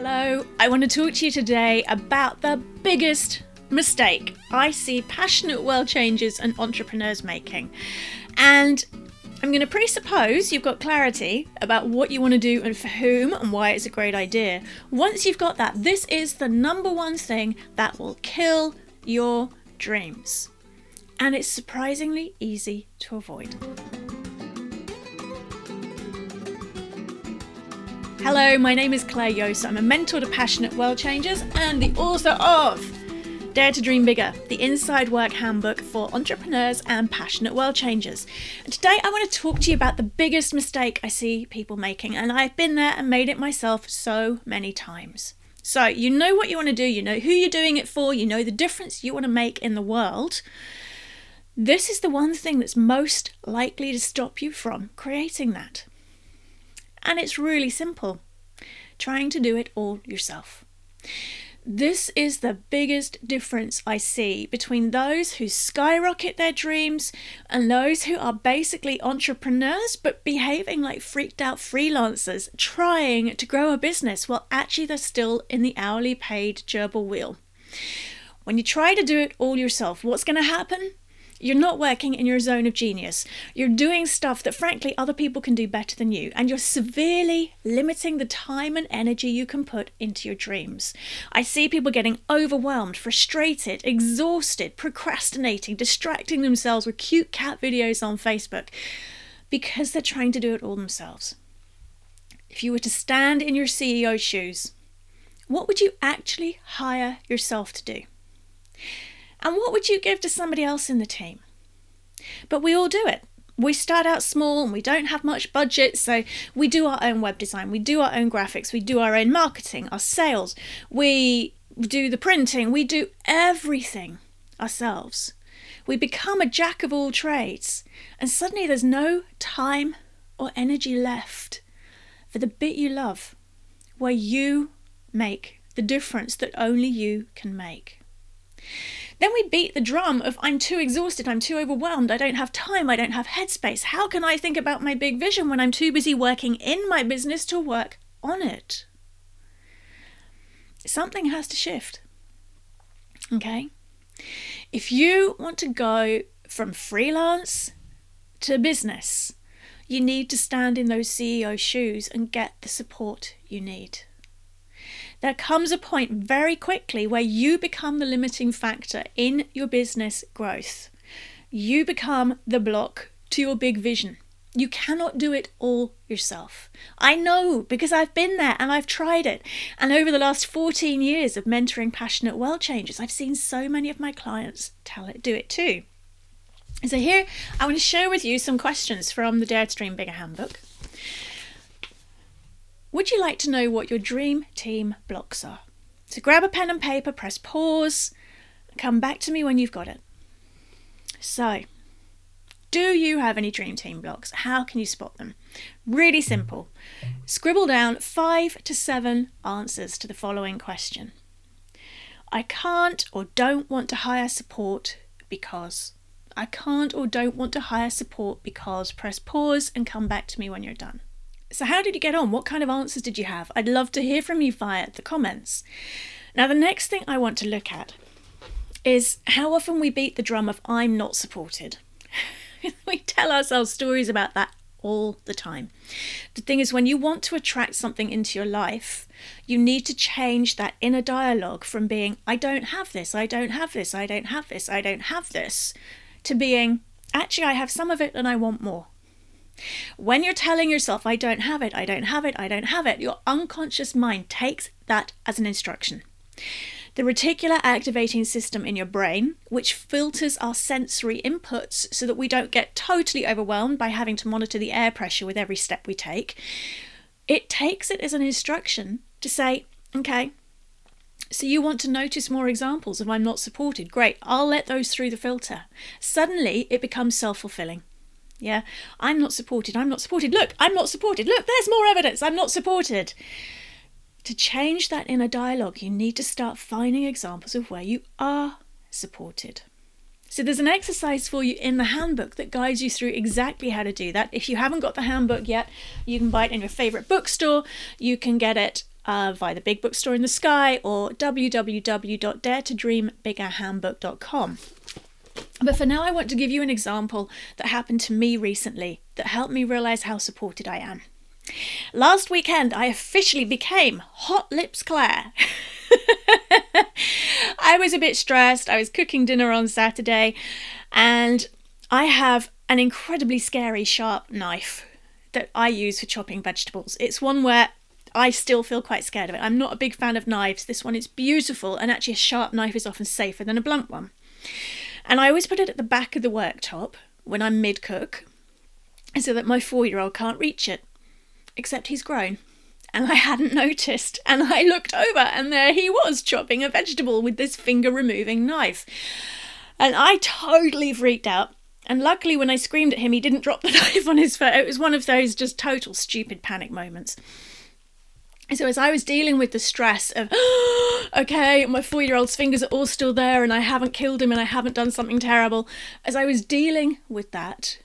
Hello, I want to talk to you today about the biggest mistake I see passionate world changers and entrepreneurs making. And I'm going to presuppose you've got clarity about what you want to do and for whom and why it's a great idea. Once you've got that, this is the number one thing that will kill your dreams. And it's surprisingly easy to avoid. Hello, my name is Claire Yost. I'm a mentor to passionate world changers and the author of Dare to Dream Bigger, the inside work handbook for entrepreneurs and passionate world changers. And today I want to talk to you about the biggest mistake I see people making, and I've been there and made it myself so many times. So you know what you want to do, you know who you're doing it for, you know the difference you want to make in the world. This is the one thing that's most likely to stop you from creating that. And it's really simple. Trying to do it all yourself. This is the biggest difference I see between those who skyrocket their dreams and those who are basically entrepreneurs but behaving like freaked out freelancers trying to grow a business while actually they're still in the hourly paid gerbil wheel. When you try to do it all yourself, what's going to happen? You're not working in your zone of genius. You're doing stuff that, frankly, other people can do better than you. And you're severely limiting the time and energy you can put into your dreams. I see people getting overwhelmed, frustrated, exhausted, procrastinating, distracting themselves with cute cat videos on Facebook because they're trying to do it all themselves. If you were to stand in your CEO's shoes, what would you actually hire yourself to do? And what would you give to somebody else in the team? But we all do it. We start out small and we don't have much budget, so we do our own web design, we do our own graphics, we do our own marketing, our sales, we do the printing, we do everything ourselves. We become a jack of all trades, and suddenly there's no time or energy left for the bit you love, where you make the difference that only you can make. Then we beat the drum of I'm too exhausted, I'm too overwhelmed, I don't have time, I don't have headspace. How can I think about my big vision when I'm too busy working in my business to work on it? Something has to shift, okay? If you want to go from freelance to business, you need to stand in those CEO shoes and get the support you need. There comes a point very quickly where you become the limiting factor in your business growth. You become the block to your big vision. You cannot do it all yourself. I know because I've been there and I've tried it. And over the last 14 years of mentoring passionate world changers, I've seen so many of my clients do it too. So here I want to share with you some questions from the Dare to Dream Bigger Handbook. Would you like to know what your dream team blocks are? So grab a pen and paper, press pause, come back to me when you've got it. So, do you have any dream team blocks? How can you spot them? Really simple. Scribble down 5 to 7 answers to the following question. I can't or don't want to hire support because. I can't or don't want to hire support because. Press pause and come back to me when you're done. So how did you get on? What kind of answers did you have? I'd love to hear from you via the comments. Now, the next thing I want to look at is how often we beat the drum of I'm not supported. We tell ourselves stories about that all the time. The thing is, when you want to attract something into your life, you need to change that inner dialogue from being, I don't have this, I don't have this, I don't have this, I don't have this, to being, actually, I have some of it and I want more. When you're telling yourself, I don't have it, I don't have it, I don't have it, your unconscious mind takes that as an instruction. The reticular activating system in your brain, which filters our sensory inputs so that we don't get totally overwhelmed by having to monitor the air pressure with every step we take, it takes it as an instruction to say, okay, so you want to notice more examples of I'm not supported. Great, I'll let those through the filter. Suddenly, it becomes self-fulfilling. Yeah, I'm not supported, I'm not supported, look, I'm not supported, look, there's more evidence, I'm not supported. To change that inner dialogue, you need to start finding examples of where you are supported. So there's an exercise for you in the handbook that guides you through exactly how to do that. If you haven't got the handbook yet, you can buy it in your favourite bookstore, you can get it via the Big Bookstore in the Sky or www.DareToDreamBiggerHandbook.com. But for now, I want to give you an example that happened to me recently that helped me realise how supported I am. Last weekend, I officially became Hot Lips Claire. I was a bit stressed. I was cooking dinner on Saturday, and I have an incredibly scary sharp knife that I use for chopping vegetables. It's one where I still feel quite scared of it. I'm not a big fan of knives. This one is beautiful, and actually a sharp knife is often safer than a blunt one. And I always put it at the back of the worktop when I'm mid-cook so that my 4-year-old can't reach it, except he's grown. And I hadn't noticed, and I looked over and there he was chopping a vegetable with this finger-removing knife. And I totally freaked out. And luckily when I screamed at him, he didn't drop the knife on his foot. It was one of those just total stupid panic moments. So as I was dealing with the stress of, okay, my 4-year-old's fingers are all still there and I haven't killed him and I haven't done something terrible. As I was dealing with that,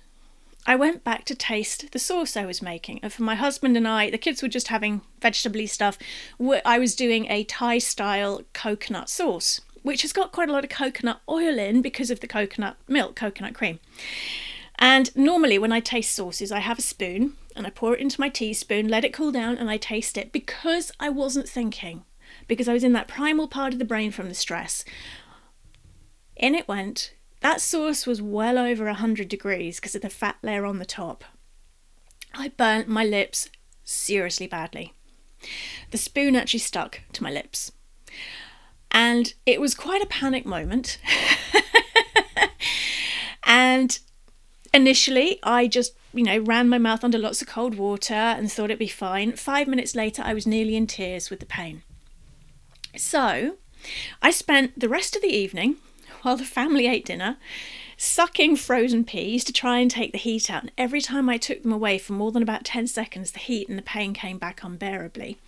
I went back to taste the sauce I was making. And for my husband and I, the kids were just having vegetable-y stuff. I was doing a Thai-style coconut sauce, which has got quite a lot of coconut oil in because of the coconut milk, coconut cream. And normally when I taste sauces, I have a spoon and I pour it into my teaspoon, let it cool down, and I taste it. Because I wasn't thinking, because I was in that primal part of the brain from the stress, in it went. That sauce was well over 100 degrees because of the fat layer on the top. I burnt my lips seriously badly. The spoon actually stuck to my lips. And it was quite a panic moment. And initially, I just, ran my mouth under lots of cold water and thought it'd be fine. 5 minutes later, I was nearly in tears with the pain. So I spent the rest of the evening, while the family ate dinner, sucking frozen peas to try and take the heat out. And every time I took them away for more than about 10 seconds, the heat and the pain came back unbearably.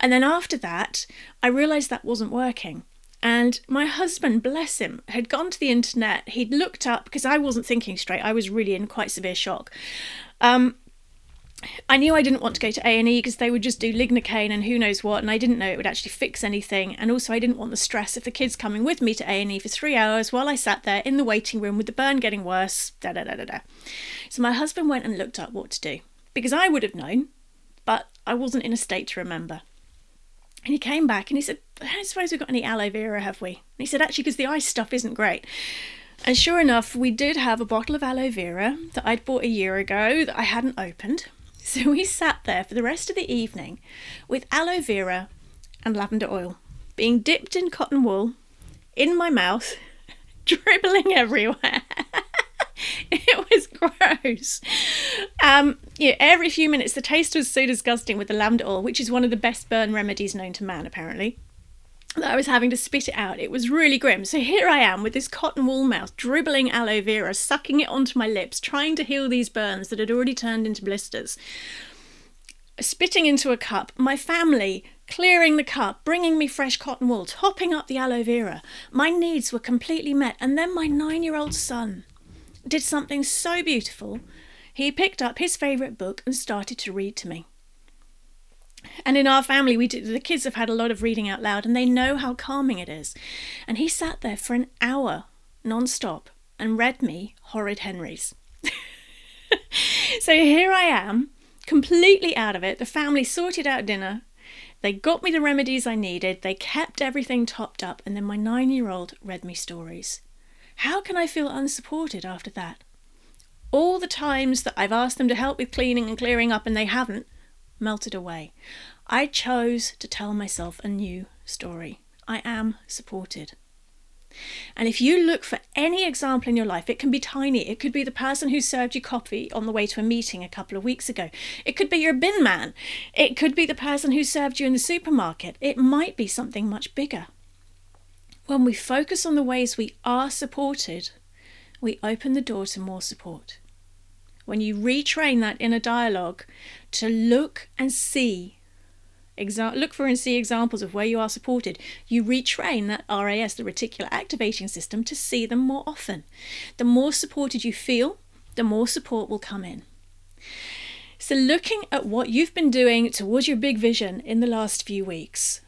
And then after that, I realised that wasn't working. And my husband, bless him, had gone to the internet. He'd looked up, because I wasn't thinking straight. I was really in quite severe shock. I knew I didn't want to go to A&E because they would just do lignocaine and who knows what, and I didn't know it would actually fix anything. And also I didn't want the stress of the kids coming with me to A&E for 3 hours while I sat there in the waiting room with the burn getting worse, So my husband went and looked up what to do, because I would have known, but I wasn't in a state to remember. And he came back and he said, I don't suppose we've got any aloe vera, have we? And he said, actually, because the ice stuff isn't great. And sure enough, we did have a bottle of aloe vera that I'd bought a year ago that I hadn't opened. So we sat there for the rest of the evening with aloe vera and lavender oil being dipped in cotton wool, in my mouth, dribbling everywhere. It was gross. Every few minutes, the taste was so disgusting with the lavender oil, which is one of the best burn remedies known to man, apparently, that I was having to spit it out. It was really grim. So here I am with this cotton wool mouth, dribbling aloe vera, sucking it onto my lips, trying to heal these burns that had already turned into blisters, spitting into a cup, my family clearing the cup, bringing me fresh cotton wool, topping up the aloe vera. My needs were completely met. And then my 9-year-old son did something so beautiful. He picked up his favourite book and started to read to me. And in our family, the kids have had a lot of reading out loud, and they know how calming it is. And he sat there for an hour non-stop and read me Horrid Henry's. So here I am, completely out of it. The family sorted out dinner. They got me the remedies I needed. They kept everything topped up. And then my 9-year-old read me stories. How can I feel unsupported after that? All the times that I've asked them to help with cleaning and clearing up and they haven't, melted away. I chose to tell myself a new story. I am supported. And if you look for any example in your life, it can be tiny. It could be the person who served you coffee on the way to a meeting a couple of weeks ago. It could be your bin man. It could be the person who served you in the supermarket. It might be something much bigger. When we focus on the ways we are supported, we open the door to more support. When you retrain that inner dialogue to look for and see examples of where you are supported, you retrain that RAS, the reticular activating system, to see them more often. The more supported you feel, the more support will come in. So looking at what you've been doing towards your big vision in the last few weeks.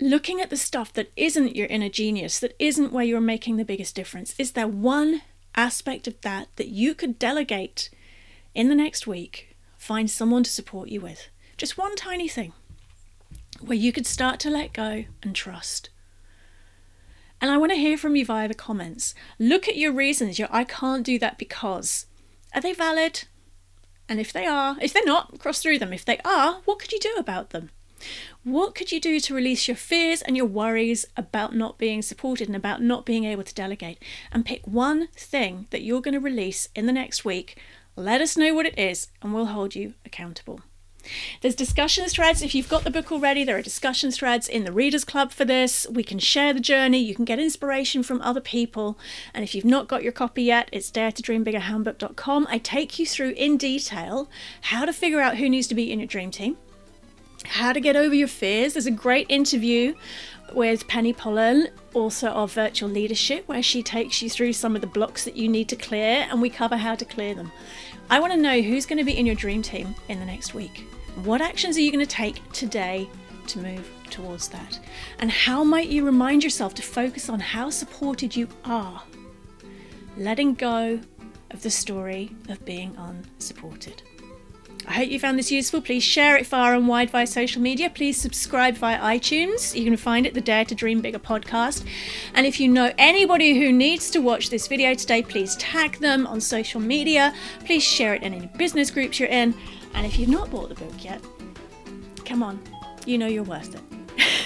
Looking at the stuff that isn't your inner genius, that isn't where you're making the biggest difference. Is there one aspect of that that you could delegate in the next week? Find someone to support you with. Just one tiny thing where you could start to let go and trust. And I want to hear from you via the comments. Look at your reasons, your I can't do that because. Are they valid? And if they are, if they're not, cross through them. If they are, what could you do about them? What could you do to release your fears and your worries about not being supported and about not being able to delegate? And pick one thing that you're going to release in the next week. Let us know what it is and we'll hold you accountable. There's discussion threads. If you've got the book already, there are discussion threads in the Readers Club for this. We can share the journey. You can get inspiration from other people. And if you've not got your copy yet, it's DareToDreamBiggerHandbook.com. I take you through in detail how to figure out who needs to be in your dream team, how to get over your fears. There's a great interview with Penny Pollan, author of Virtual Leadership, where she takes you through some of the blocks that you need to clear, and we cover how to clear them. I want to know who's going to be in your dream team in the next week. What actions are you going to take today to move towards that? And how might you remind yourself to focus on how supported you are, letting go of the story of being unsupported. I hope you found this useful. Please share it far and wide via social media. Please subscribe via iTunes. You can find it, the Dare to Dream Bigger podcast. And if you know anybody who needs to watch this video today, please tag them on social media. Please share it in any business groups you're in. And if you've not bought the book yet, come on, you know you're worth it.